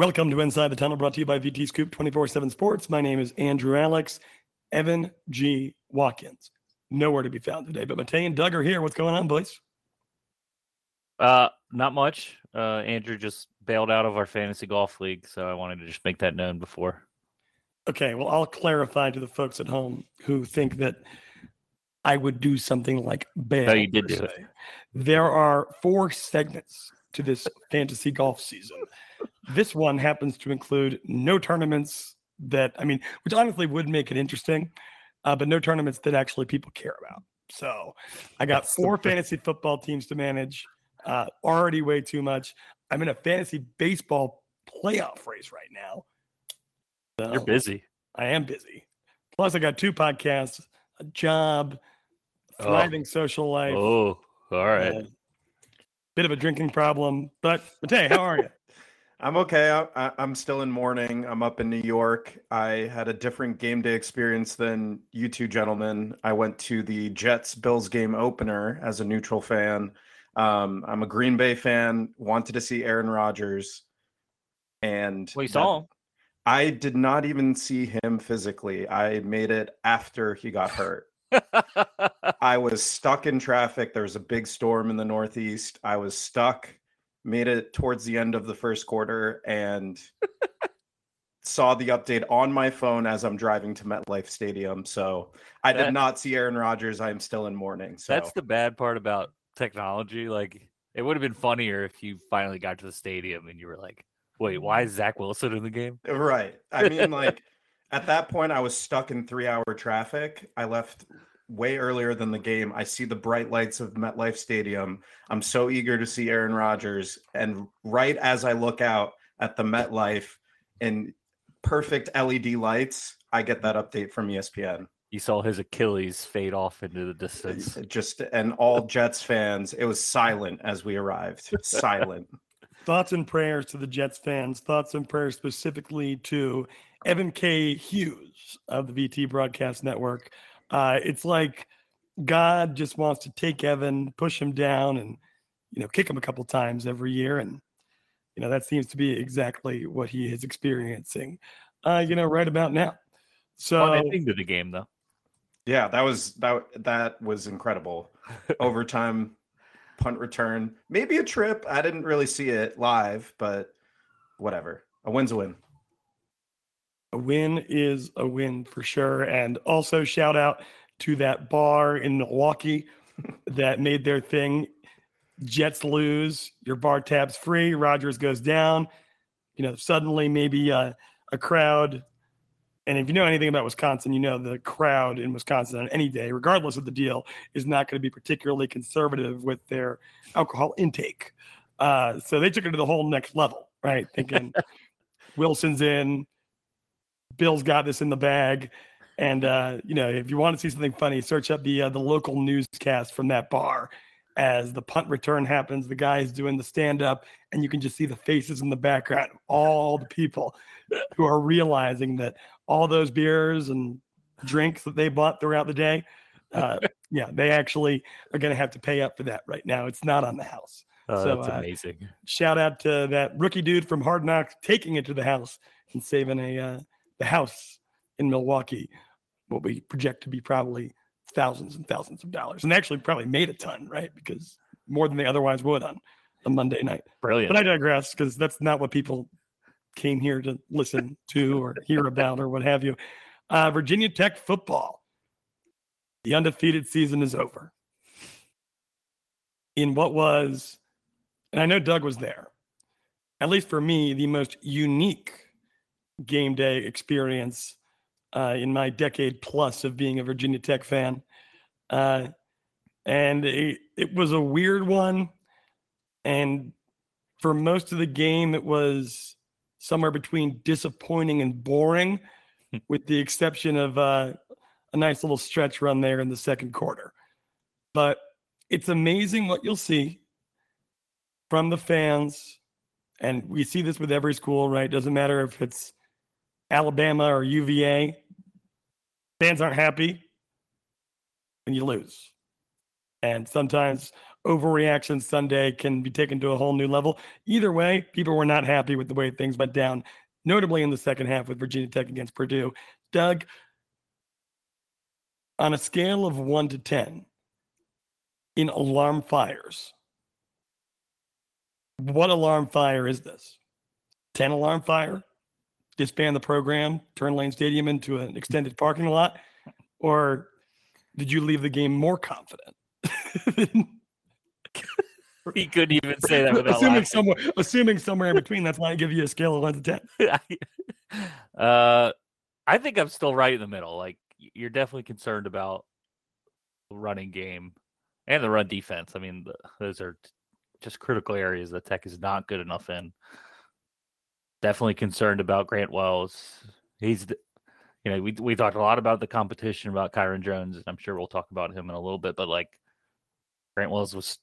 Welcome to Inside the Tunnel, brought to you by VT Scoop 24/7 Sports. My name is Andrew Alix. Evan G. Watkins, nowhere to be found today, but Matej and Doug are here. What's going on, boys? Not much. Andrew just bailed out of our fantasy golf league, so I wanted to just make that known before. Okay, well, I'll clarify to the folks at home who think that I would do something like bail. No, you did do it. There are four segments to this fantasy golf season. This one happens to include no tournaments which honestly would make it interesting, but no tournaments that actually people care about. So I got four fantasy football teams to manage, already way too much. I'm in a fantasy baseball playoff race right now. So you're busy. I am busy. Plus I got two podcasts, a job, thriving social life. Oh, all right. Bit of a drinking problem, but Matej, how are you? I'm okay. I'm still in mourning. I'm up in New York. I had a different game day experience than you two gentlemen. I went to the Jets-Bills game opener as a neutral fan. I'm a Green Bay fan. Wanted to see Aaron Rodgers. And we saw him. I did not even see him physically. I made it after he got hurt. I was stuck in traffic. There was a big storm in the Northeast. I was stuck. Made it towards the end of the first quarter and saw the update on my phone as I'm driving to MetLife Stadium. So I did not see Aaron Rodgers. I'm still in mourning. So that's the bad part about technology. Like, it would have been funnier if you finally got to the stadium and you were like, wait, why is Zach Wilson in the game? Right. I mean, like, at that point, I was stuck in 3-hour traffic. I left way earlier than the game. I see the bright lights of MetLife Stadium. I'm so eager to see Aaron Rodgers. And right as I look out at the MetLife in perfect LED lights, I get that update from ESPN. You saw his Achilles fade off into the distance. And all Jets fans, it was silent as we arrived. Silent. Thoughts and prayers to the Jets fans. Thoughts and prayers specifically to Evan K. Hughes of the VT Broadcast Network. It's like God just wants to take Evan, push him down, and kick him a couple times every year, and that seems to be exactly what he is experiencing, right about now. So fun ending to the game, though. Yeah, that was incredible. Overtime, punt return, maybe a trip. I didn't really see it live, but whatever. A win's a win. A win is a win for sure. And also shout out to that bar in Milwaukee that made their thing. Jets lose, your bar tab's free, Rodgers goes down. Suddenly maybe a crowd. And if you know anything about Wisconsin, the crowd in Wisconsin on any day, regardless of the deal, is not going to be particularly conservative with their alcohol intake. So they took it to the whole next level, right? Thinking Wilson's in. Bill's got this in the bag, and if you want to see something funny, search up the local newscast from that bar as the punt return happens. The guy is doing the stand up, and you can just see the faces in the background of all the people who are realizing that all those beers and drinks that they bought throughout the day, they actually are going to have to pay up for that right now. It's not on the house. Oh, so, that's amazing. Shout out to that rookie dude from Hard Knocks taking it to the house and saving the house in Milwaukee, what we project to be probably thousands and thousands of dollars, and actually probably made a ton, right? Because more than they otherwise would on a Monday night. Brilliant. But I digress, because that's not what people came here to listen to or hear about or what have you. Virginia Tech football. The undefeated season is over. In what was, and I know Doug was there, at least for me, the most unique game day experience in my decade plus of being a Virginia Tech fan. And it was a weird one. And for most of the game, it was somewhere between disappointing and boring, with the exception of a nice little stretch run there in the second quarter. But it's amazing what you'll see from the fans. And we see this with every school, right? Doesn't matter if it's Alabama or UVA, fans aren't happy and you lose. And sometimes overreaction Sunday can be taken to a whole new level. Either way, people were not happy with the way things went down, notably in the second half with Virginia Tech against Purdue. Doug, on a scale of 1 to 10, in alarm fires, what alarm fire is this? 10 alarm fire? Disband the program, turn Lane Stadium into an extended parking lot? Or did you leave the game more confident? He couldn't even say that without assuming somewhere in between. That's why I give you a scale of 1 to 10. I think I'm still right in the middle. Like, you're definitely concerned about the running game and the run defense. I mean, those are just critical areas that Tech is not good enough in. Definitely concerned about Grant Wells. He's, we talked a lot about the competition, about Kyron Drones, and I'm sure we'll talk about him in a little bit, but like Grant Wells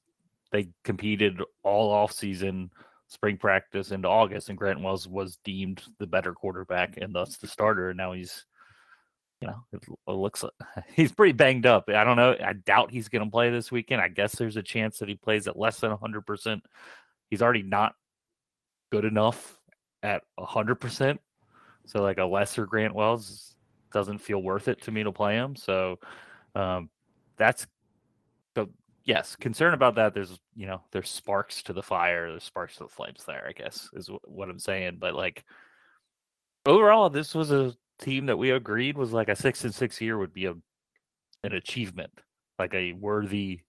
they competed all offseason, spring practice into August, and Grant Wells was deemed the better quarterback and thus the starter. And now he's, it looks like he's pretty banged up. I don't know. I doubt he's going to play this weekend. I guess there's a chance that he plays at less than 100%. He's already not good enough at 100%. So like a lesser Grant Wells doesn't feel worth it to me to play him. So yes, concern about that. There's, there's sparks to the fire. There's sparks to the flames there, I guess, is what I'm saying. But like overall, this was a team that we agreed was like a 6-6 year would be an achievement, like a worthy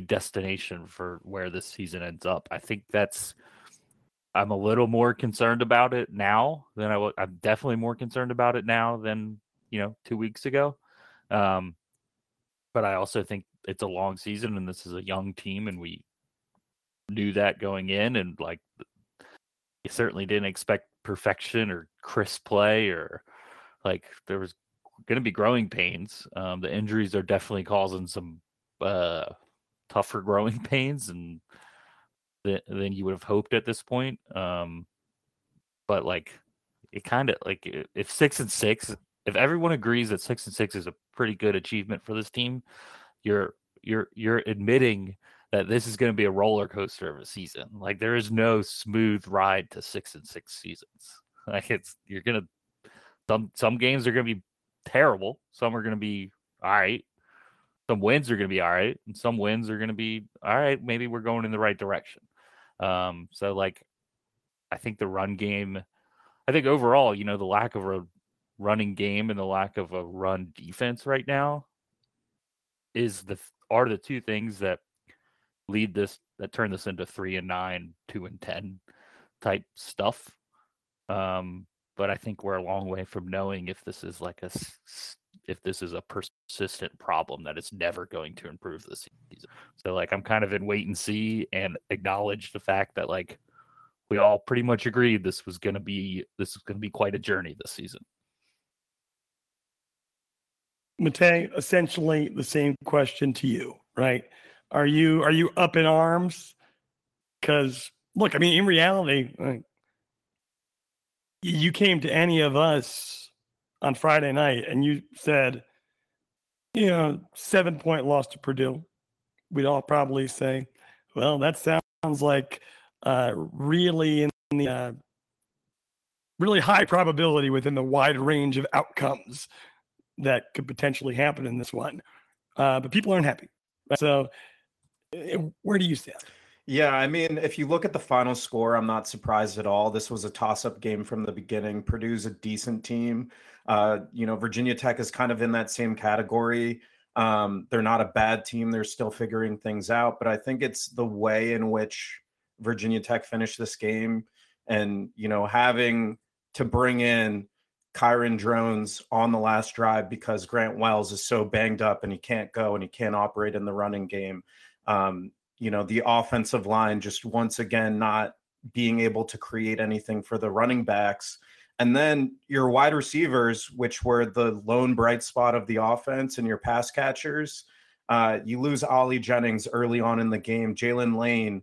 destination for where this season ends up. I think I'm a little more concerned about it now than I'm definitely more concerned about it now than, 2 weeks ago. But I also think it's a long season and this is a young team, and we knew that going in, and like you certainly didn't expect perfection or crisp play, or like there was going to be growing pains. The injuries are definitely causing some tougher growing pains and than you would have hoped at this point. But like it kind of like if 6-6, if everyone agrees that 6-6 is a pretty good achievement for this team, you're admitting that this is going to be a roller coaster of a season. Like there is no smooth ride to 6-6 seasons. Like some games are going to be terrible. Some are going to be all right. Some wins are going to be all right. And some wins are going to be all right. Maybe we're going in the right direction. So like, I think the run game, I think overall, the lack of a running game and the lack of a run defense right now are the two things that lead this, that turn this into 3-9, 2-10 type stuff. But I think we're a long way from knowing if this is if this is a persistent problem that it's never going to improve this season. So like, I'm kind of in wait and see, and acknowledge the fact that like we all pretty much agreed this was going to be quite a journey this season. Matej, essentially the same question to you, right? Are you up in arms? Because look, I mean, in reality, like, you came to any of us on Friday night and you said, 7-point loss to Purdue. We'd all probably say, well, that sounds like really in the really high probability within the wide range of outcomes that could potentially happen in this one. But people aren't happy. Right? So where do you stand? Yeah, I mean, if you look at the final score, I'm not surprised at all. This was a toss-up game from the beginning. Purdue's a decent team. Virginia Tech is kind of in that same category. They're not a bad team. They're still figuring things out. But I think it's the way in which Virginia Tech finished this game and, having to bring in Kyron Drones on the last drive because Grant Wells is so banged up and he can't go and he can't operate in the running game. The offensive line just once again not being able to create anything for the running backs. And then your wide receivers, which were the lone bright spot of the offense, and your pass catchers, you lose Ollie Jennings early on in the game. Jalen Lane,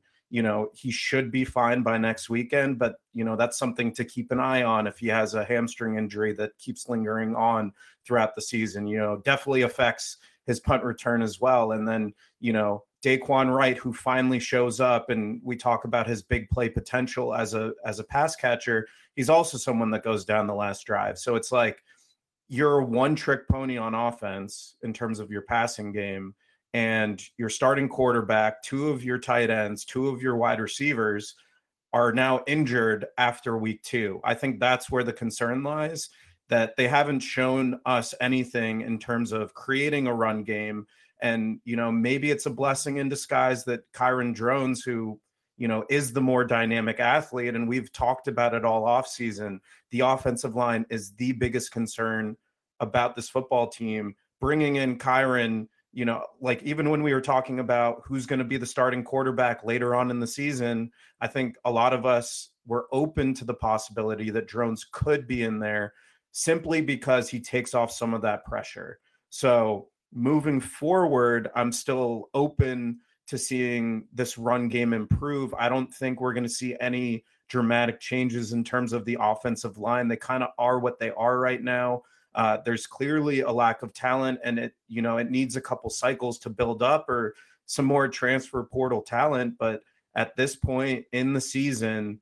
he should be fine by next weekend, but that's something to keep an eye on if he has a hamstring injury that keeps lingering on throughout the season. Definitely affects his punt return as well. And then, you know, Daquan Wright, who finally shows up, and we talk about his big play potential as a pass catcher. He's also someone that goes down the last drive. So it's like you're a one-trick pony on offense in terms of your passing game, and your starting quarterback, two of your tight ends, two of your wide receivers are now injured after week 2. I think that's where the concern lies, that they haven't shown us anything in terms of creating a run game. And, you know, maybe it's a blessing in disguise that Kyron Drones, who, you know, is the more dynamic athlete, and we've talked about it all offseason, the offensive line is the biggest concern about this football team. Bringing in Kyron, you know, like even when we were talking about who's going to be the starting quarterback later on in the season, I think a lot of us were open to the possibility that Drones could be in there simply because he takes off some of that pressure. So moving forward, I'm still open to seeing this run game improve. I don't think we're going to see any dramatic changes in terms of the offensive line. They kind of are what they are right now. There's clearly a lack of talent, and it, you know, it needs a couple cycles to build up or some more transfer portal talent. But at this point in the season,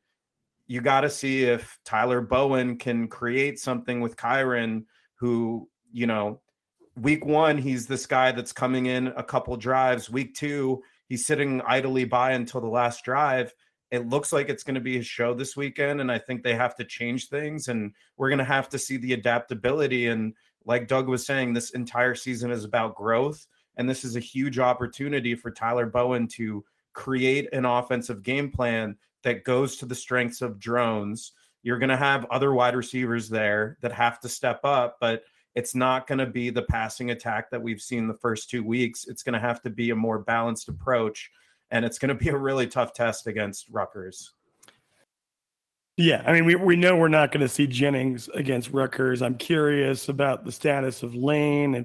you got to see if Tyler Bowen can create something with Kyron, who, you know, week 1, he's this guy that's coming in a couple drives. Week 2, he's sitting idly by until the last drive. It looks like it's going to be his show this weekend, and I think they have to change things, and we're going to have to see the adaptability. And like Doug was saying, this entire season is about growth, and this is a huge opportunity for Tyler Bowen to create an offensive game plan that goes to the strengths of Drones. You're going to have other wide receivers there that have to step up, but it's not going to be the passing attack that we've seen the first 2 weeks. It's going to have to be a more balanced approach, and it's going to be a really tough test against Rutgers. Yeah, I mean, we know we're not going to see Jennings against Rutgers. I'm curious about the status of Lane.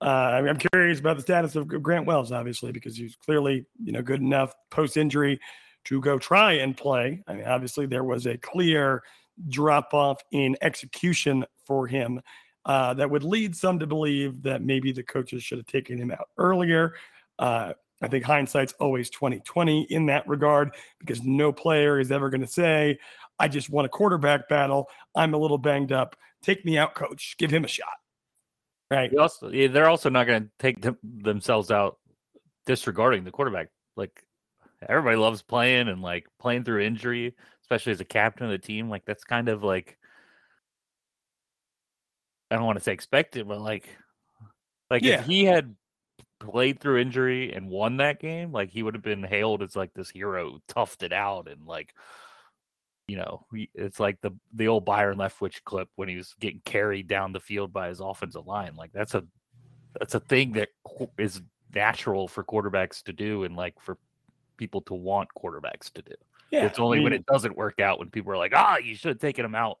I'm curious about the status of Grant Wells, obviously, because he's clearly, you know, good enough post-injury to go try and play. I mean, obviously, there was a clear drop-off in execution for him. That would lead some to believe that maybe the coaches should have taken him out earlier. I think hindsight's always 20/20 in that regard, because no player is ever going to say, I just won a quarterback battle. I'm a little banged up. Take me out, coach. Give him a shot. Right. They're also not going to take themselves out disregarding the quarterback. Like, everybody loves playing and like playing through injury, especially as a captain of the team. Like, that's kind of like, I don't want to say expected, but like yeah. If he had played through injury and won that game, like he would have been hailed as like this hero who toughed it out. And like, you know, it's like the old Byron Leftwich clip when he was getting carried down the field by his offensive line. Like that's a thing that is natural for quarterbacks to do. And like for people to want quarterbacks to do. Yeah, it's only when it doesn't work out, when people are like, you should have taken him out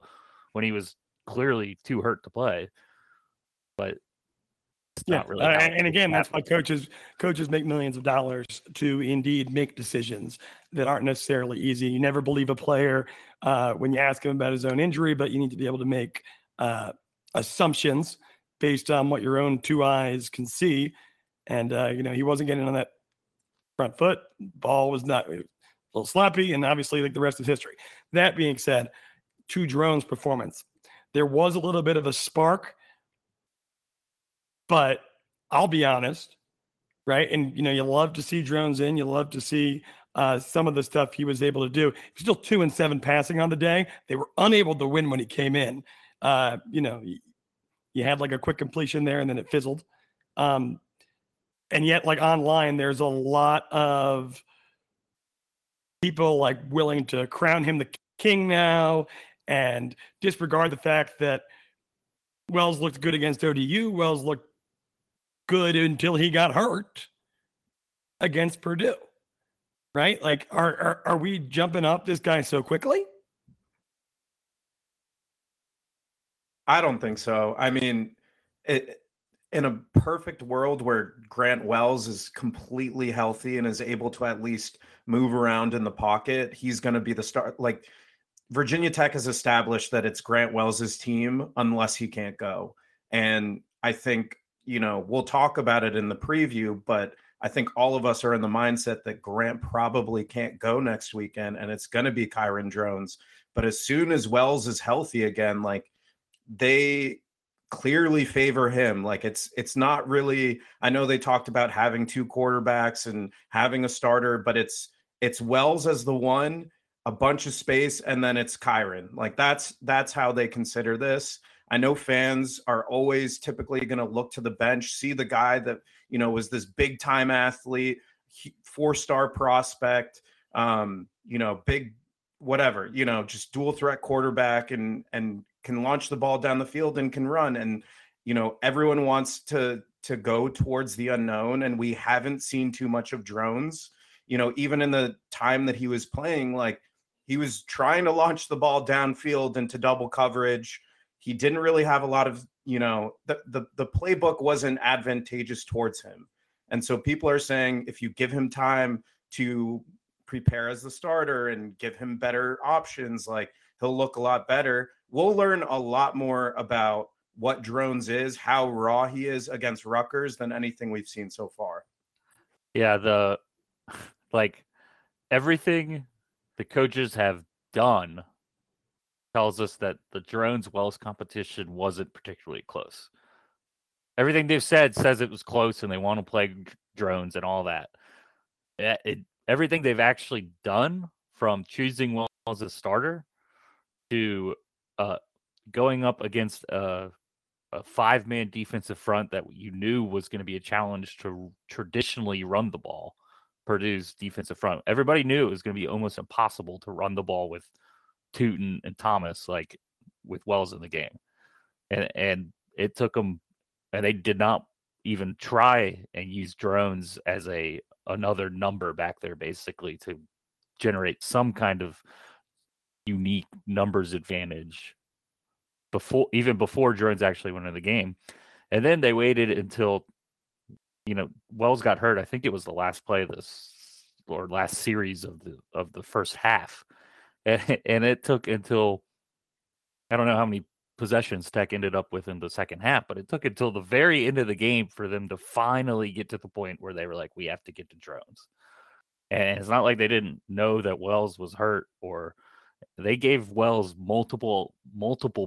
when he was clearly too hurt to play, but it's not really. And again, that's why coaches make millions of dollars to indeed make decisions that aren't necessarily easy. You never believe a player when you ask him about his own injury, but you need to be able to make assumptions based on what your own two eyes can see. And you know, he wasn't getting on that front foot. Ball was not a little sloppy, and obviously, like the rest is history. That being said, to Drones' performance, there was a little bit of a spark, but I'll be honest, right? And, you know, you love to see Drones in. You love to see some of the stuff he was able to do. He's still 2-7 passing on the day. They were unable to win when he came in. You know, you had like a quick completion there, and then it fizzled. And yet, like online, there's a lot of people like willing to crown him the king now, and disregard the fact that Wells looked good against ODU. Wells looked good until he got hurt against Purdue, right? Like, are we jumping up this guy so quickly? I don't think so. I mean, in a perfect world where Grant Wells is completely healthy and is able to at least move around in the pocket, he's going to be the star. Like, Virginia Tech has established that it's Grant Wells' team unless he can't go. And I think you know, we'll talk about it in the preview, but I think all of us are in the mindset that Grant probably can't go next weekend, and it's going to be Kyron Drones. But as soon as Wells is healthy again, like, they clearly favor him. Like, it's not really, I know they talked about having two quarterbacks and having a starter, but it's Wells as the one, a bunch of space, and then it's Kyron. Like, that's how they consider this. I know fans are always typically going to look to the bench, see the guy that, you know, was this big time athlete, four-star prospect, you know, big, whatever, you know, just dual threat quarterback and can launch the ball down the field and can run. And, you know, everyone wants to go towards the unknown. And we haven't seen too much of Drones, you know, even in the time that he was playing, like, he was trying to launch the ball downfield into double coverage. He didn't really have a lot of, you know, the playbook wasn't advantageous towards him. And so people are saying, if you give him time to prepare as the starter and give him better options, like, he'll look a lot better. We'll learn a lot more about what Drones is, how raw he is against Rutgers than anything we've seen so far. Yeah, everything the coaches have done tells us that the Drones Wells competition wasn't particularly close. Everything they've said says it was close and they want to play Drones and all that. Everything they've actually done, from choosing Wells as a starter to going up against a five-man defensive front that you knew was going to be a challenge to traditionally run the ball, Purdue's defensive front. Everybody knew it was going to be almost impossible to run the ball with Tootin and Thomas, like, with Wells in the game, and it took them, and they did not even try and use Drones as another number back there, basically, to generate some kind of unique numbers advantage before Drones actually went into the game. And then they waited until, you know, Wells got hurt. I think it was the last play of this, or last series of the first half. And it took until, I don't know how many possessions Tech ended up with in the second half, but it took until the very end of the game for them to finally get to the point where they were like, we have to get to Drones. And it's not like they didn't know that Wells was hurt, or they gave Wells multiple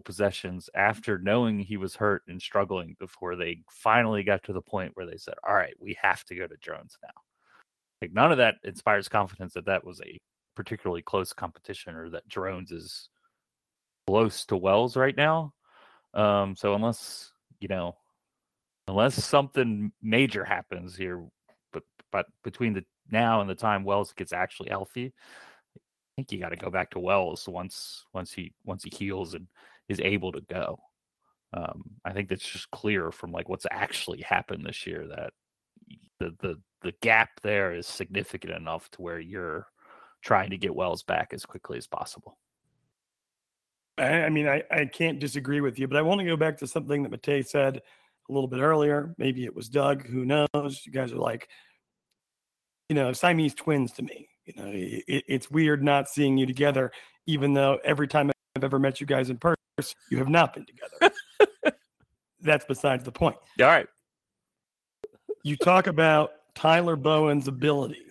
possessions after knowing he was hurt and struggling before they finally got to the point where they said, all right, we have to go to Drones now. Like, none of that inspires confidence that was a particularly close competition, or that Drones is close to Wells right now. So unless something major happens here, but between the now and the time Wells gets actually healthy, I think you got to go back to Wells once he heals and is able to go. I think that's just clear from, like, what's actually happened this year, that the gap there is significant enough to where you're trying to get Wells back as quickly as possible. I mean, I can't disagree with you, but I want to go back to something that Matej said a little bit earlier. Maybe it was Doug, who knows? You guys are like, you know, Siamese twins to me. You know, it's weird not seeing you together, even though every time I've ever met you guys in person, you have not been together. That's besides the point. All right. You talk about Tyler Bowen's ability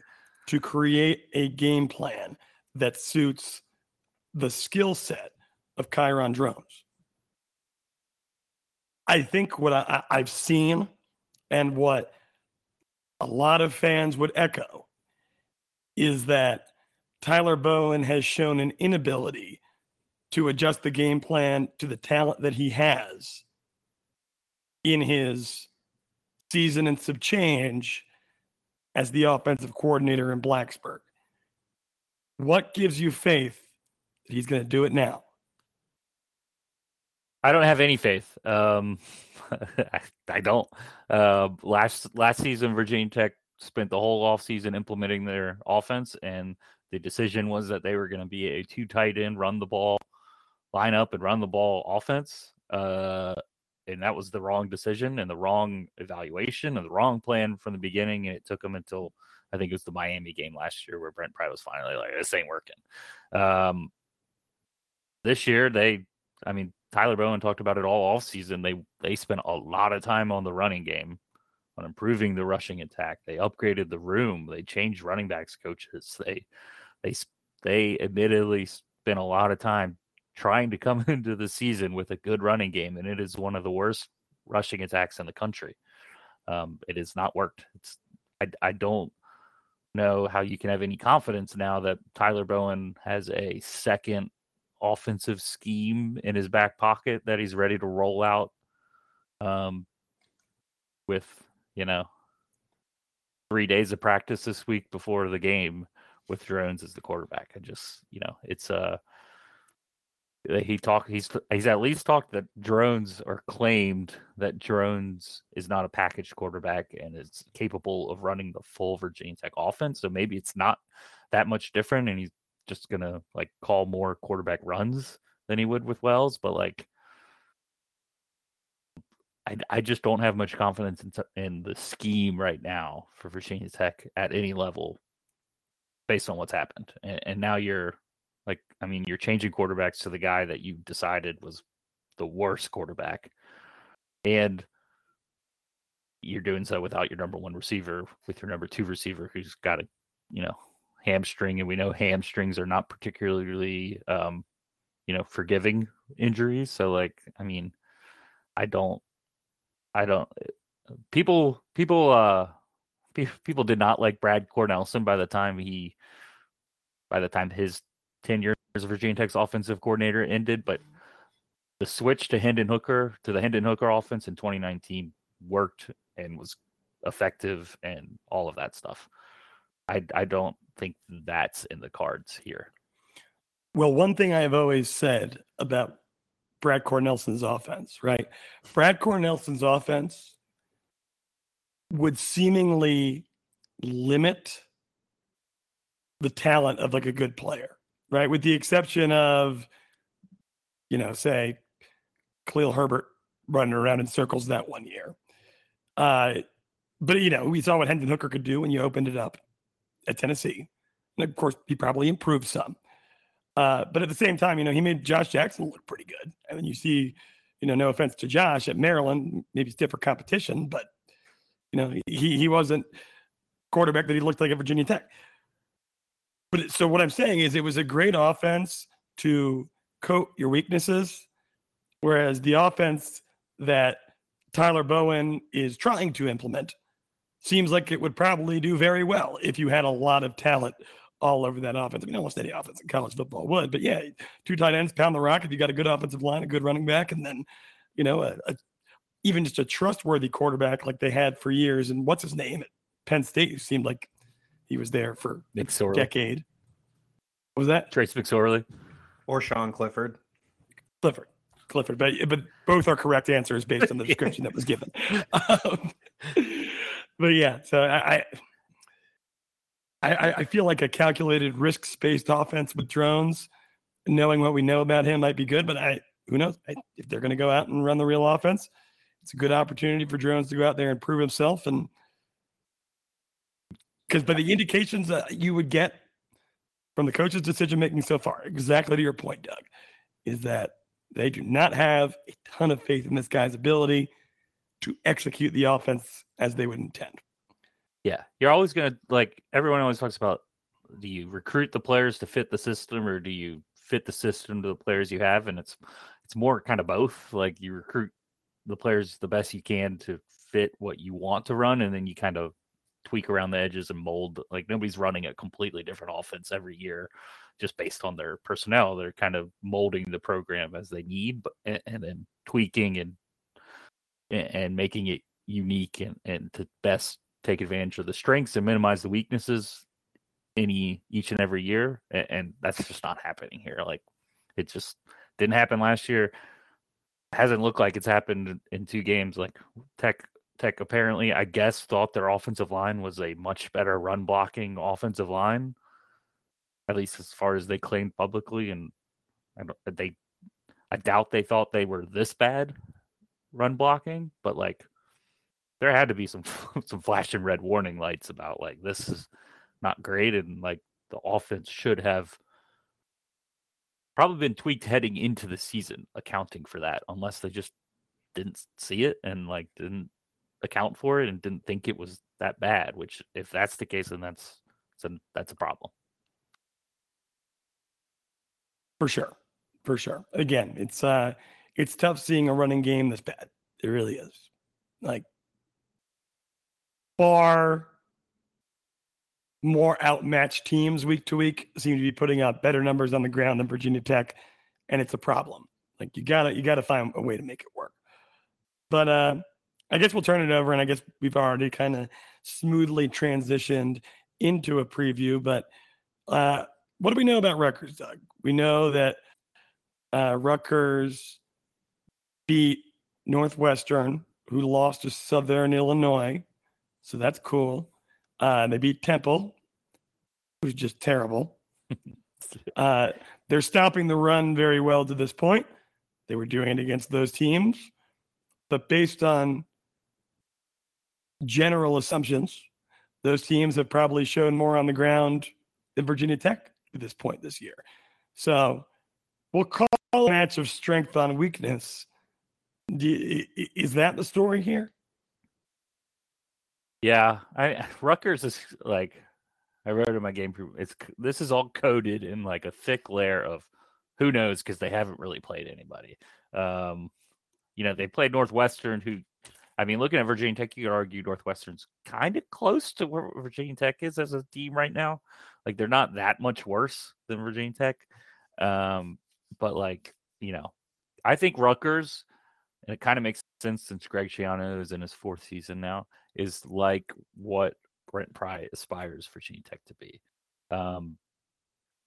to create a game plan that suits the skill set of Kyron Drones. I think what I've seen, and what a lot of fans would echo, is that Tyler Bowen has shown an inability to adjust the game plan to the talent that he has in his season and some change as the offensive coordinator in Blacksburg. What gives you faith that he's going to do it now? I don't have any faith. I don't. Last season, Virginia Tech spent the whole offseason implementing their offense, and the decision was that they were going to be a two tight end, run the ball, line up and run the ball offense. And that was the wrong decision and the wrong evaluation and the wrong plan from the beginning. And it took them until, I think it was the Miami game last year, where Brent Pry was finally like, this ain't working. This year, Tyler Bowen talked about it all offseason. They spent a lot of time on the running game, on improving the rushing attack. They upgraded the room. They changed running backs coaches. They admittedly spent a lot of time trying to come into the season with a good running game, and it is one of the worst rushing attacks in the country. It has not worked. I don't know how you can have any confidence now that Tyler Bowen has a second offensive scheme in his back pocket that he's ready to roll out with, 3 days of practice this week before the game with Drones as the quarterback. I just, it's he's at least talked that Drones, or claimed that Drones, is not a package quarterback and is capable of running the full Virginia Tech offense. So maybe it's not that much different, and he's just going to call more quarterback runs than he would with Wells. But I just don't have much confidence in the scheme right now for Virginia Tech at any level based on what's happened. And now you're changing quarterbacks to the guy that you decided was the worst quarterback, and you're doing so without your number one receiver, with your number two receiver who's got a, hamstring, and we know hamstrings are not particularly, forgiving injuries. So people did not like Brad Cornelson by the time his 10 years as Virginia Tech's offensive coordinator ended, but the switch to the Hendon Hooker offense in 2019 worked and was effective and all of that stuff. I don't think that's in the cards here. Well, one thing I have always said about Brad Cornelson's offense, right? Brad Cornelson's offense would seemingly limit the talent of a good player, right? With the exception of, say Khalil Herbert running around in circles that one year. But, we saw what Hendon Hooker could do when you opened it up at Tennessee. And of course, he probably improved some. But at the same time, he made Josh Jackson look pretty good. And then you see, no offense to Josh at Maryland, maybe it's different competition, but, he wasn't quarterback that he looked like at Virginia Tech. But so what I'm saying is it was a great offense to coat your weaknesses, whereas the offense that Tyler Bowen is trying to implement seems like it would probably do very well if you had a lot of talent all over that offense. I mean, almost any offense in college football would, but yeah, two tight ends, pound the rock. If you got a good offensive line, a good running back, and then, even just a trustworthy quarterback like they had for years. And what's his name at Penn State, who seemed like he was there for McSorley. A decade. What was that? Trace McSorley. Or Sean Clifford. Clifford. But both are correct answers based on the description that was given. But yeah, so I feel like a calculated risk-based offense with Drones, knowing what we know about him, might be good, but who knows? If they're going to go out and run the real offense, it's a good opportunity for Drones to go out there and prove himself. And because by the indications that you would get from the coach's decision-making so far, exactly to your point, Doug, is that they do not have a ton of faith in this guy's ability to execute the offense as they would intend. Yeah. You're always going to, everyone always talks about, do you recruit the players to fit the system, or do you fit the system to the players you have? And it's more kind of both. You recruit the players the best you can to fit what you want to run, and then you kind of tweak around the edges and mold. Nobody's running a completely different offense every year just based on their personnel. They're kind of molding the program as they need, and then tweaking and making it unique and to best take advantage of the strengths and minimize the weaknesses each and every year. And that's just not happening here. It just didn't happen last year. Hasn't looked like it's happened in two games. Tech apparently, I guess, thought their offensive line was a much better run blocking offensive line, at least as far as they claimed publicly. And I doubt they thought they were this bad run blocking, but there had to be some flashing red warning lights about this is not great, and the offense should have probably been tweaked heading into the season, accounting for that, unless they just didn't see it and like didn't account for it and didn't think it was that bad, which if that's the case, then that's a problem. For sure. Again, it's tough seeing a running game this bad. It really is. Like, far more outmatched teams week to week seem to be putting up better numbers on the ground than Virginia Tech, and it's a problem. Like, you gotta find a way to make it work. But I guess we'll turn it over, and I guess we've already kind of smoothly transitioned into a preview. But what do we know about Rutgers, Doug? We know that Rutgers beat Northwestern, who lost to Southern Illinois, so that's cool. They beat Temple, who's just terrible. They're stopping the run very well to this point. They were doing it against those teams. But based on general assumptions, those teams have probably shown more on the ground than Virginia Tech at this point this year. So we'll call a match of strength on weakness. Is that the story here? Yeah, Rutgers is like, I wrote in my game, this is all coated in like a thick layer of who knows, because they haven't really played anybody. They played Northwestern, who, I mean, looking at Virginia Tech, you could argue Northwestern's kind of close to where Virginia Tech is as a team right now. Like, they're not that much worse than Virginia Tech. But, like, I think Rutgers, and it kind of makes sense since Greg Schiano is in his fourth season now, is like what Brent Pry aspires for Virginia Tech to be.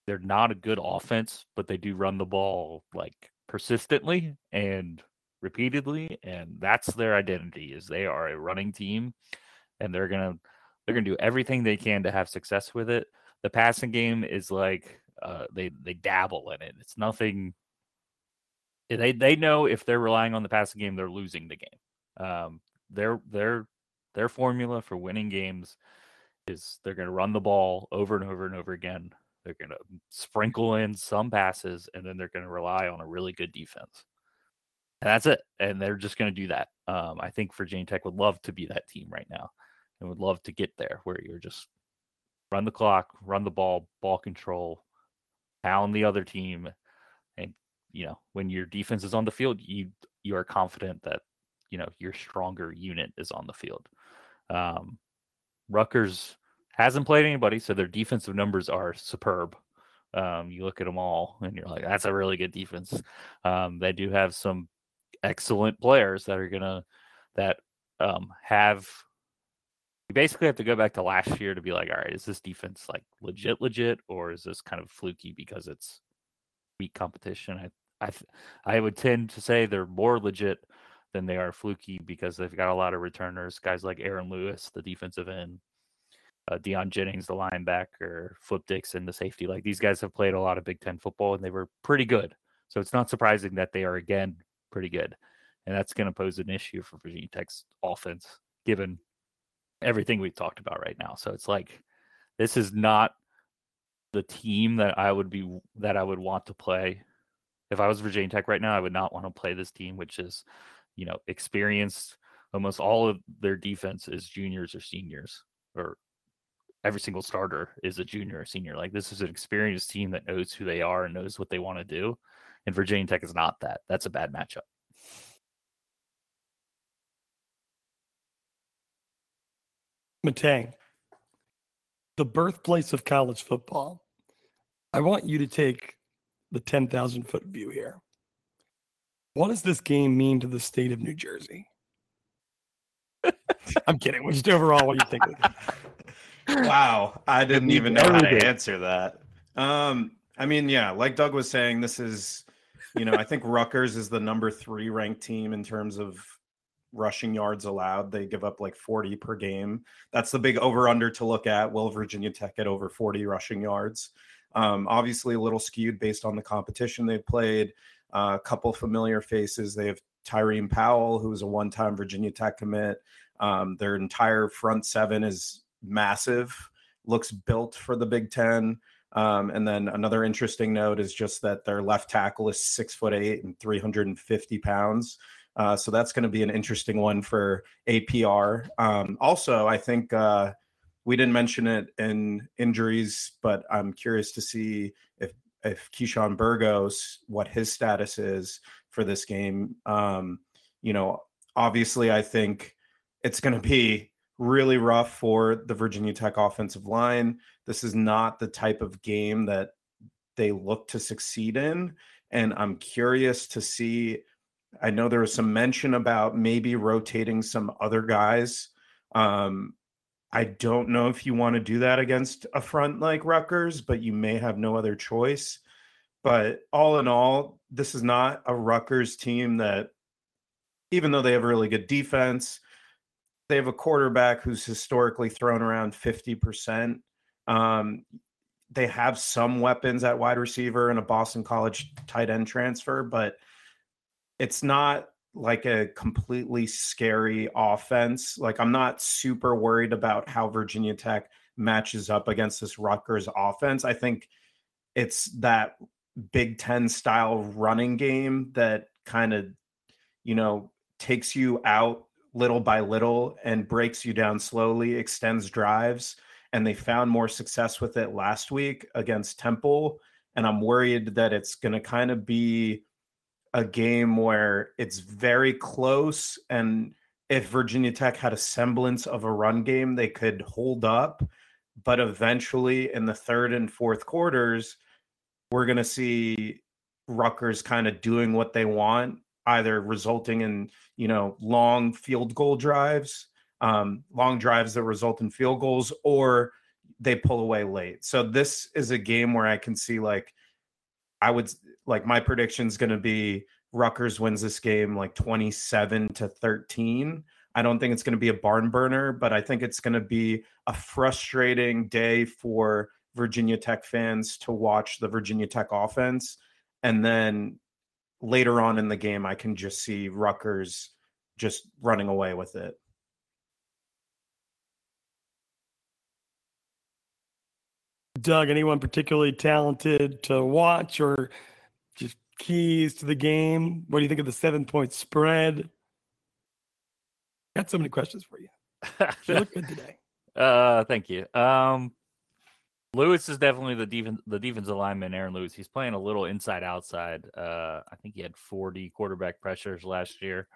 They're not a good offense, but they do run the ball, like, persistently and repeatedly, and that's their identity, is they are a running team, and they're gonna do everything they can to have success with it. The passing game is like they dabble in it. It's nothing. They know if they're relying on the passing game, they're losing the game. Their formula for winning games is they're gonna run the ball over and over and over again. They're gonna sprinkle in some passes, and then they're gonna rely on a really good defense. And that's it. And they're just going to do that. I think Virginia Tech would love to be that team right now and would love to get there, where you're just run the clock, run the ball, ball control, pound the other team. And, when your defense is on the field, you are confident that, your stronger unit is on the field. Rutgers hasn't played anybody, so their defensive numbers are superb. You look at them all and you're like, that's a really good defense. They do have some excellent players that are you basically have to go back to last year to be like, all right, is this defense like legit, or is this kind of fluky because it's weak competition? I would tend to say they're more legit than they are fluky, because they've got a lot of returners, guys like Aaron Lewis, the defensive end, Deion Jennings, the linebacker, Flip Dixon, the safety. Like, these guys have played a lot of Big Ten football, and they were pretty good. So it's not surprising that they are, again, pretty good. And that's going to pose an issue for Virginia Tech's offense, given everything we've talked about right now. So it's like, this is not the team that I would want to play. If I was Virginia Tech right now, I would not want to play this team, which is, experienced. Almost all of their defense is juniors or seniors, or every single starter is a junior or senior. Like, this is an experienced team that knows who they are and knows what they want to do. And Virginia Tech is not that. That's a bad matchup. Matej, the birthplace of college football. I want you to take the 10,000-foot view here. What does this game mean to the state of New Jersey? I'm kidding. Just overall, what do you think of it? Wow, I didn't even know how to answer that. Like Doug was saying, this is, I think Rutgers is the number 3 ranked team in terms of rushing yards allowed. They give up like 40 per game. That's the big over-under to look at. Will Virginia Tech get over 40 rushing yards? Obviously a little skewed based on the competition they've played. A couple familiar faces. They have Tyreem Powell, who is a one-time Virginia Tech commit. Their entire front seven is massive, looks built for the Big Ten. And then another interesting note is just that their left tackle is 6'8" and 350 pounds. So that's going to be an interesting one for APR. Also, I think we didn't mention it in injuries, but I'm curious to see if Keyshawn Burgos, what his status is for this game. You know, obviously, I think it's going to be really rough for the Virginia Tech offensive line. This is not the type of game that they look to succeed in. And I'm curious to see, I know there was some mention about maybe rotating some other guys. I don't know if you want to do that against a front like Rutgers, but you may have no other choice. But all in all, this is not a Rutgers team that, even though they have a really good defense, they have a quarterback who's historically thrown around 50%. They have some weapons at wide receiver and a Boston College tight end transfer, but it's not like a completely scary offense. Like, I'm not super worried about how Virginia Tech matches up against this Rutgers offense. I think it's that Big Ten style running game that kind of, you know, takes you out little by little and breaks you down slowly, extends drives. And they found more success with it last week against Temple. And I'm worried that it's going to kind of be a game where it's very close, and if Virginia Tech had a semblance of a run game, they could hold up, but eventually in the third and fourth quarters, we're going to see Rutgers kind of doing what they want, either resulting in, you know, long field goal drives, long drives that result in field goals, or they pull away late. So this is a game where I can see, like, I would, like, my prediction is going to be Rutgers wins this game like 27-13. I don't think it's going to be a barn burner, but I think it's going to be a frustrating day for Virginia Tech fans to watch the Virginia Tech offense. And then later on in the game, I can just see Rutgers just running away with it. Doug, anyone particularly talented to watch or just keys to the game? What do you think of the 7-point spread? Got so many questions for you. You look good today. Thank you. Lewis is definitely the defensive lineman, Aaron Lewis. He's playing a little inside-outside. I think he had 40 quarterback pressures last year.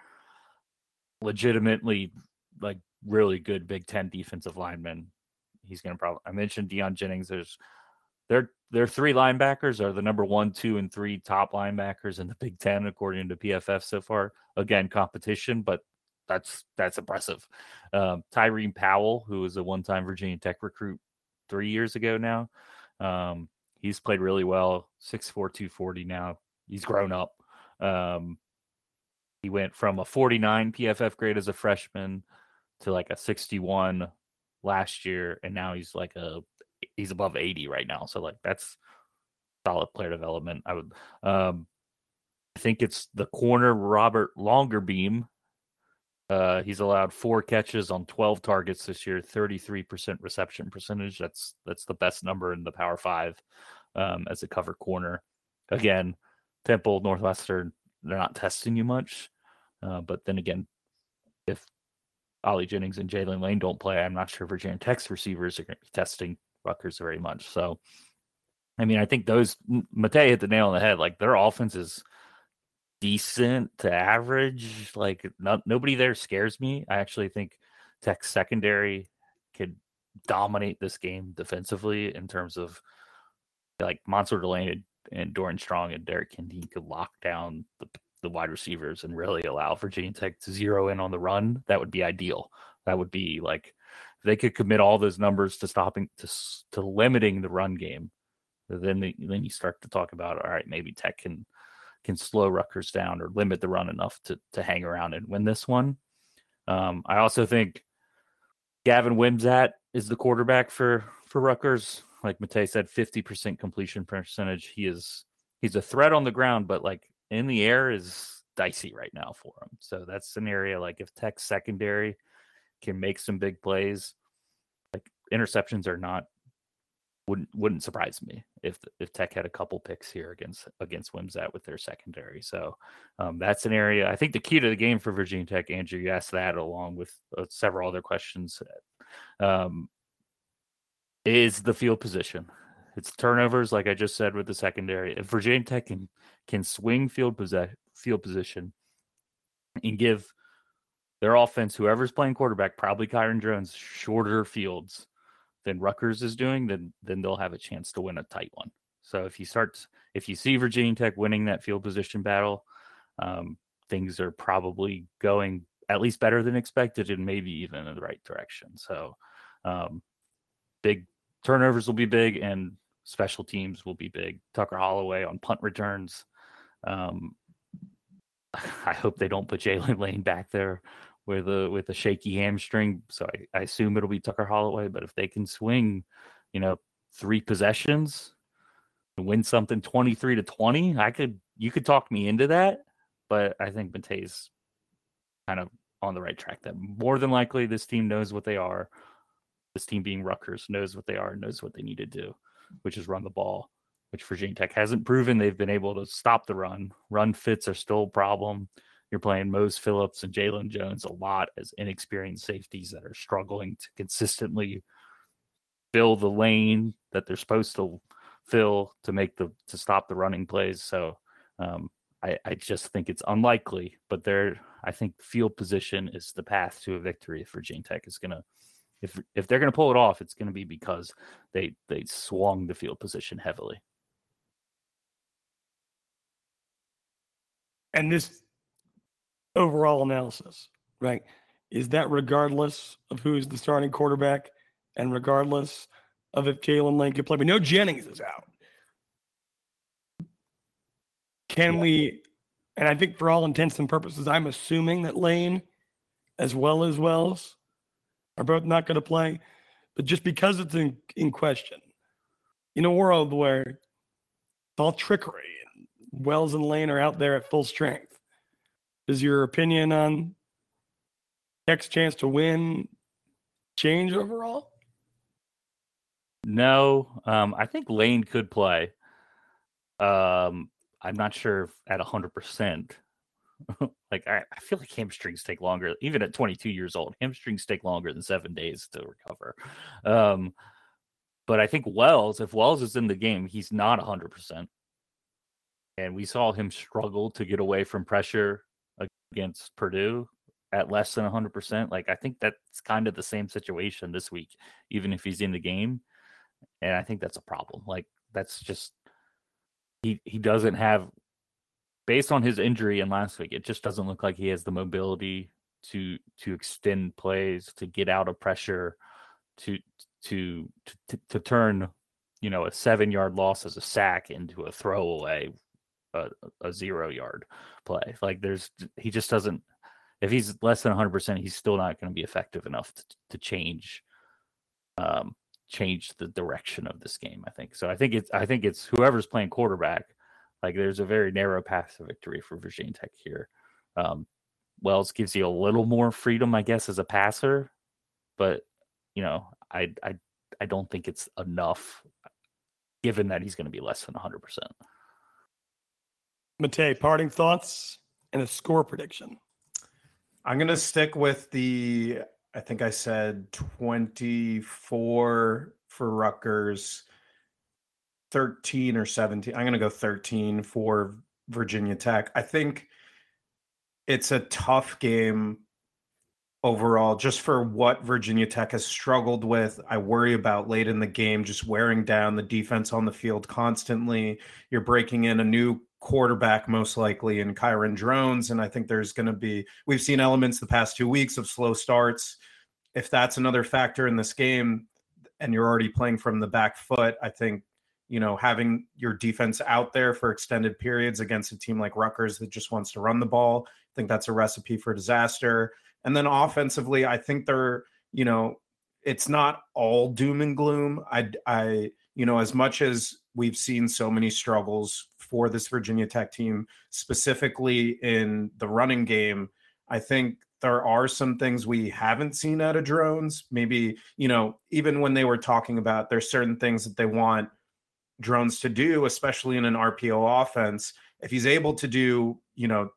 Legitimately, like, really good Big Ten defensive lineman. He's going to probably, I mentioned Deion Jennings. There's their three linebackers are the number 1, 2, and 3 top linebackers in the Big Ten, according to PFF so far. Again, competition, but that's impressive. Tyreem Powell, who was a one-time Virginia Tech recruit 3 years ago now. He's played really well. 6'4", 240 now. He's grown up. He went from a 49 PFF grade as a freshman to like a 61 last year, and now he's like he's above 80 right now, so like that's solid player development. I would I think it's the corner Robert Longerbeam. He's allowed 4 catches on 12 targets this year, 33% reception percentage. That's the best number in the Power 5 as a cover corner. Again, Temple, Northwestern, they're not testing you much, but then again, if Ollie Jennings and Jalen Lane don't play, I'm not sure Virginia Tech's receivers are going to be testing Rutgers very much. So, I mean, I think Matej hit the nail on the head. Like, their offense is decent to average. Like, nobody there scares me. I actually think Tech's secondary could dominate this game defensively in terms of, like, Monster Delane and Doran Strong and Derek Kendi could lock down the wide receivers and really allow Virginia Tech to zero in on the run. That would be ideal. That would be like, if they could commit all those numbers to stopping, to limiting the run game, then you start to talk about, all right, maybe Tech can slow Rutgers down or limit the run enough to hang around and win this one. I also think Gavin Wimsatt is the quarterback for Rutgers. Like Matej said, 50% completion percentage. He's a threat on the ground, but like, in the air is dicey right now for him. So that's an area, like, if Tech's secondary can make some big plays, like, interceptions are not wouldn't surprise me if Tech had a couple picks here against Wimsatt with their secondary. So that's an area. I think the key to the game for Virginia Tech, Andrew, you asked that along with several other questions, is the field position. It's turnovers, like I just said, with the secondary. If Virginia Tech can swing field position and give their offense, whoever's playing quarterback, probably Kyron Drones, shorter fields than Rutgers is doing, then they'll have a chance to win a tight one. So if you see Virginia Tech winning that field position battle, things are probably going at least better than expected and maybe even in the right direction. So big turnovers will be big and special teams will be big. Tucker Holloway on punt returns. I hope they don't put Jalen Lane back there with a shaky hamstring. So I assume it'll be Tucker Holloway, but if they can swing, three possessions and win something 23-20, you could talk me into that, but I think Matej's kind of on the right track. That more than likely this team knows what they are. This team being Rutgers knows what they are and knows what they need to do, which is run the ball, which Virginia Tech hasn't proven they've been able to stop the run. Run fits are still a problem. You're playing Mose Phillips and Jalen Jones a lot as inexperienced safeties that are struggling to consistently fill the lane that they're supposed to fill to stop the running plays. So I just think it's unlikely, but I think field position is the path to a victory. If Virginia Tech is gonna, if they're gonna pull it off, it's gonna be because they swung the field position heavily. And this overall analysis, right, is that regardless of who's the starting quarterback and regardless of if Jalen Lane can play. We know Jennings is out. Can we, and I think for all intents and purposes, I'm assuming that Lane as well as Wells are both not going to play, but just because it's in question, in a world where it's all trickery and Wells and Lane are out there at full strength, does your opinion on Tech's chance to win change overall? No. I think Lane could play. I'm not sure if at 100%. Like, I feel like hamstrings take longer. Even at 22 years old, hamstrings take longer than 7 days to recover. But I think Wells, if Wells is in the game, he's not 100%. And we saw him struggle to get away from pressure against Purdue at less than 100%. Like, I think that's kind of the same situation this week, even if he's in the game. And I think that's a problem. Like, that's just, he doesn't have, based on his injury in last week, it just doesn't look like he has the mobility to extend plays, to get out of pressure, to turn, a 7-yard loss as a sack into a throwaway, a 0-yard play. Like, he just doesn't, if he's less than 100%, he's still not going to be effective enough to change the direction of this game, I think. So I think it's whoever's playing quarterback. Like, there's a very narrow path to victory for Virginia Tech here. Wells gives you a little more freedom, I guess, as a passer, but I don't think it's enough given that he's going to be less than 100%. Matej, parting thoughts and a score prediction. I'm going to stick with I think I said 24 for Rutgers, 13 or 17. I'm going to go 13 for Virginia Tech. I think it's a tough game overall, just for what Virginia Tech has struggled with. I worry about late in the game, just wearing down the defense on the field constantly. You're breaking in a new quarterback, most likely in Kyron Drones. And I think there's going to be, we've seen elements the past 2 weeks of slow starts. If that's another factor in this game and you're already playing from the back foot, I think, having your defense out there for extended periods against a team like Rutgers that just wants to run the ball, I think that's a recipe for disaster. And then offensively, I think they're, it's not all doom and gloom. I as much as we've seen so many struggles for this Virginia Tech team, specifically in the running game, I think there are some things we haven't seen out of Drones. Maybe, you know, even when they were talking about there's certain things that they want Drones to do, especially in an RPO offense. If he's able to do, you know,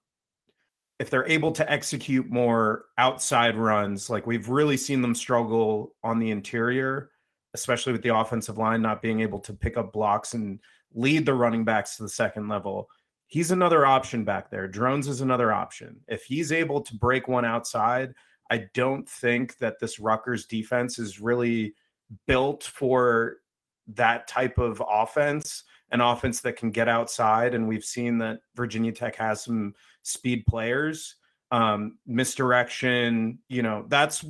if they're able to execute more outside runs, like we've really seen them struggle on the interior, especially with the offensive line not being able to pick up blocks and lead the running backs to the second level. He's another option back there. Drones is another option. If he's able to break one outside, I don't think that this Rutgers defense is really built for that type of offense, an offense that can get outside. And we've seen that Virginia Tech has some speed players, misdirection, you know, that's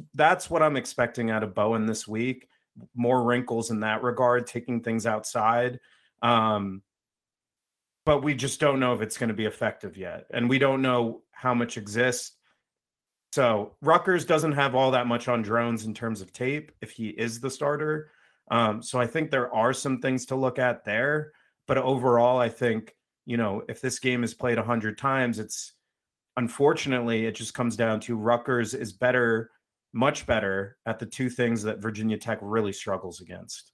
what I'm expecting out of Bowen this week. More wrinkles in that regard, taking things outside. But we just don't know if it's going to be effective yet. And we don't know how much exists. So Rutgers doesn't have all that much on Drones in terms of tape if he is the starter. So I think there are some things to look at there. But overall, I think, you know, if this game is played 100 times, it's unfortunately, it just comes down to Rutgers is better, much better at the two things that Virginia Tech really struggles against.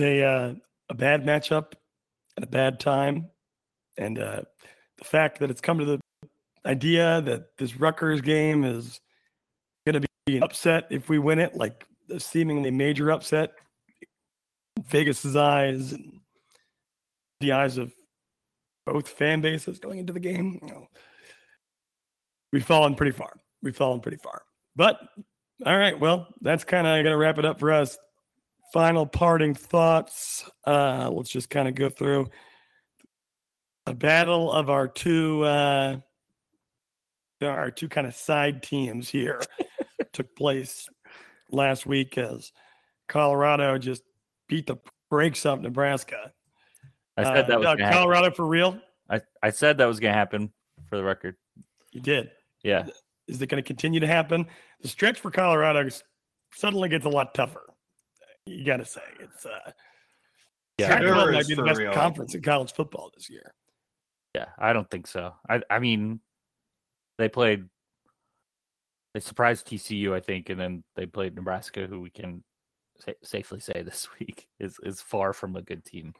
A bad matchup at a bad time. And the fact that it's come to the idea that this Rutgers game is going to be an upset if we win it, like a seemingly major upset, Vegas's eyes and the eyes of both fan bases going into the game, you know, we've fallen pretty far. But all right, well, that's kind of gonna wrap it up for us. Final parting thoughts. Let's just kind of go through a battle of our two kind of side teams here. Took place last week as Colorado just beat the brakes up Nebraska. I said that was gonna Colorado happen. For real. I said that was gonna happen, for the record. You did. Yeah. Is it going to continue to happen? The stretch for Colorado suddenly gets a lot tougher. You got to say it's Colorado might be the best conference in college football this year. Yeah, I don't think so. I mean, they surprised TCU, I think, and then they played Nebraska, who we can safely say this week is far from a good team.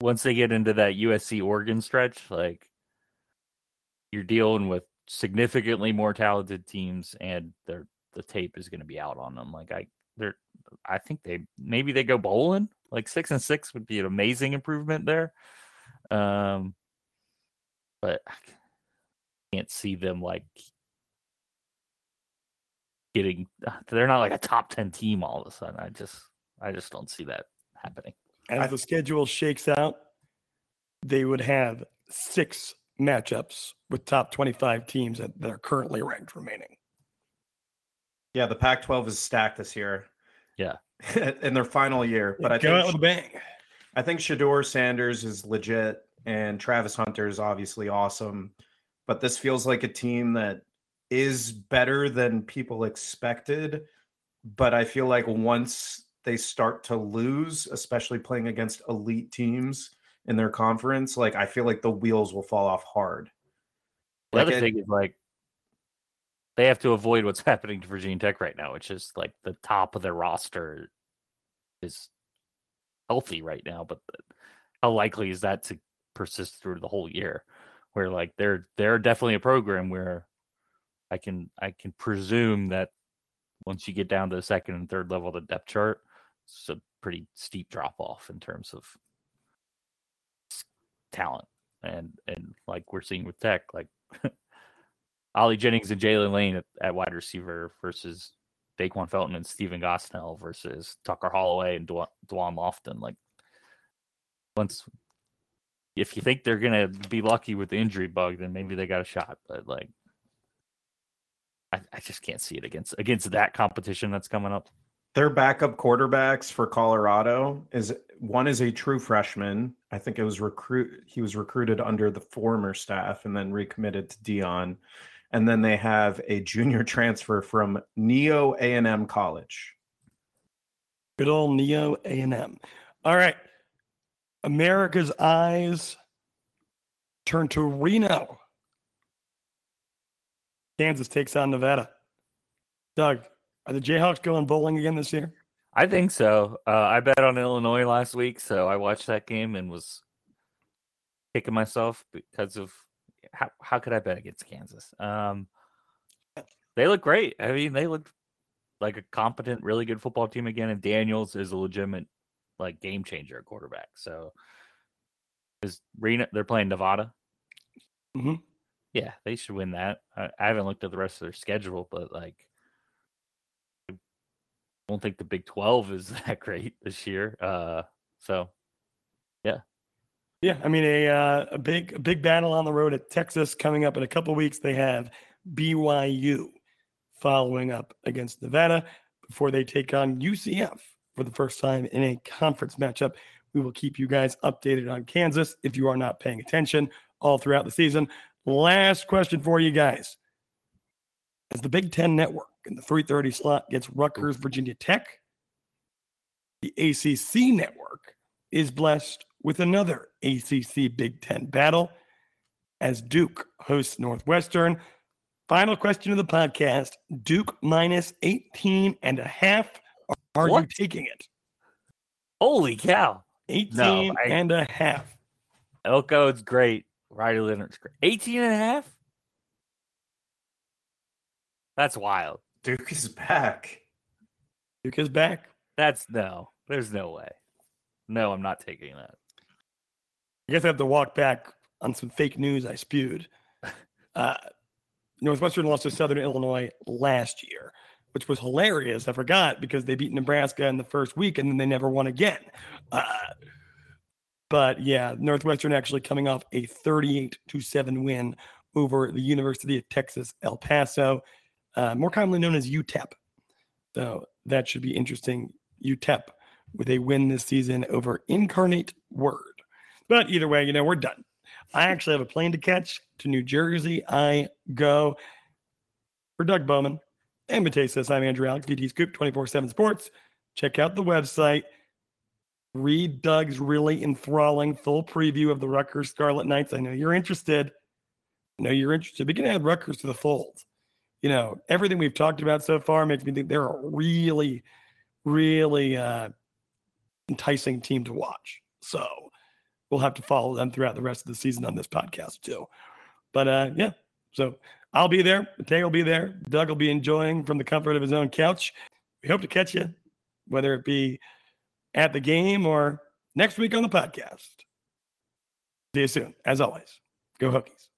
Once they get into that USC Oregon stretch, like, you're dealing with significantly more talented teams, and the tape is going to be out on them. Like I think maybe they go bowling. Like 6-6 would be an amazing improvement there. But I can't see them like getting. They're not like a top 10 team all of a sudden. I just don't see that happening. As the schedule shakes out, they would have 6 matchups with top 25 teams that are currently ranked remaining. Yeah, the Pac-12 is stacked this year. Yeah. In their final year. But I think Shador Sanders is legit, and Travis Hunter is obviously awesome. But this feels like a team that is better than people expected. But I feel like once they start to lose, especially playing against elite teams in their conference, like I feel like the wheels will fall off hard. The other thing is like they have to avoid what's happening to Virginia Tech right now, which is like the top of their roster is healthy right now, but how likely is that to persist through the whole year? Where like they're definitely a program where I can presume that once you get down to the second and third level of the depth chart, it's a pretty steep drop off in terms of talent, and like we're seeing with Tech, like Ollie Jennings and Jalen Lane at wide receiver versus Daquan Felton and Stephen Gosnell versus Tucker Holloway and Dwan Lofton. Like, once if you think they're gonna be lucky with the injury bug, then maybe they got a shot. But like, I just can't see it against that competition that's coming up. Their backup quarterbacks for Colorado is a true freshman. I think it was he was recruited under the former staff and then recommitted to Deion. And then they have a junior transfer from Neo A&M College. Good old Neo A&M. All right. America's eyes Turn to Reno. Kansas takes on Nevada. Doug, are the Jayhawks going bowling again this year? I think so. I bet on Illinois last week, so I watched that game and was kicking myself because of how could I bet against Kansas? They look great. I mean, they look like a competent, really good football team again, and Daniels is a legitimate like game changer at quarterback. So is Reno, they're playing Nevada. Mm-hmm. Yeah, they should win that. I haven't looked at the rest of their schedule, but like I don't think the Big 12 is that great this year. So yeah. Yeah, I mean a big battle on the road at Texas coming up in a couple of weeks. They have BYU following up against Nevada before they take on UCF for the first time in a conference matchup. We will keep you guys updated on Kansas if you are not paying attention all throughout the season. Last question for you guys. As the Big Ten Network in the 3:30 slot gets Rutgers, Virginia Tech, the ACC Network is blessed with another ACC Big Ten battle as Duke hosts Northwestern. Final question of the podcast, Duke minus 18.5. Are you taking it? Holy cow. 18.5. Elko is great. Riley Leonard's great. 18.5? That's wild. Duke is back. Duke is back. That's no. There's no way. No, I'm not taking that. I guess I have to walk back on some fake news I spewed. Northwestern lost to Southern Illinois last year, which was hilarious. I forgot because they beat Nebraska in the first week and then they never won again. But yeah, Northwestern actually coming off a 38-7 win over the University of Texas, El Paso, more commonly known as UTEP. So that should be interesting. UTEP with a win this season over Incarnate Word. But either way, we're done. I actually have a plane to catch to New Jersey. I go. For Doug Bowman and Matej Sis, I'm Andrew Alix, DT Scoop, 24/7 Sports. Check out the website. Read Doug's really enthralling full preview of the Rutgers Scarlet Knights. I know you're interested. We're going to add Rutgers to the fold. Everything we've talked about so far makes me think they're a really, really enticing team to watch. So we'll have to follow them throughout the rest of the season on this podcast too. But yeah, so I'll be there. Matej will be there. Doug will be enjoying from the comfort of his own couch. We hope to catch you, whether it be at the game or next week on the podcast. See you soon. As always, go Hokies.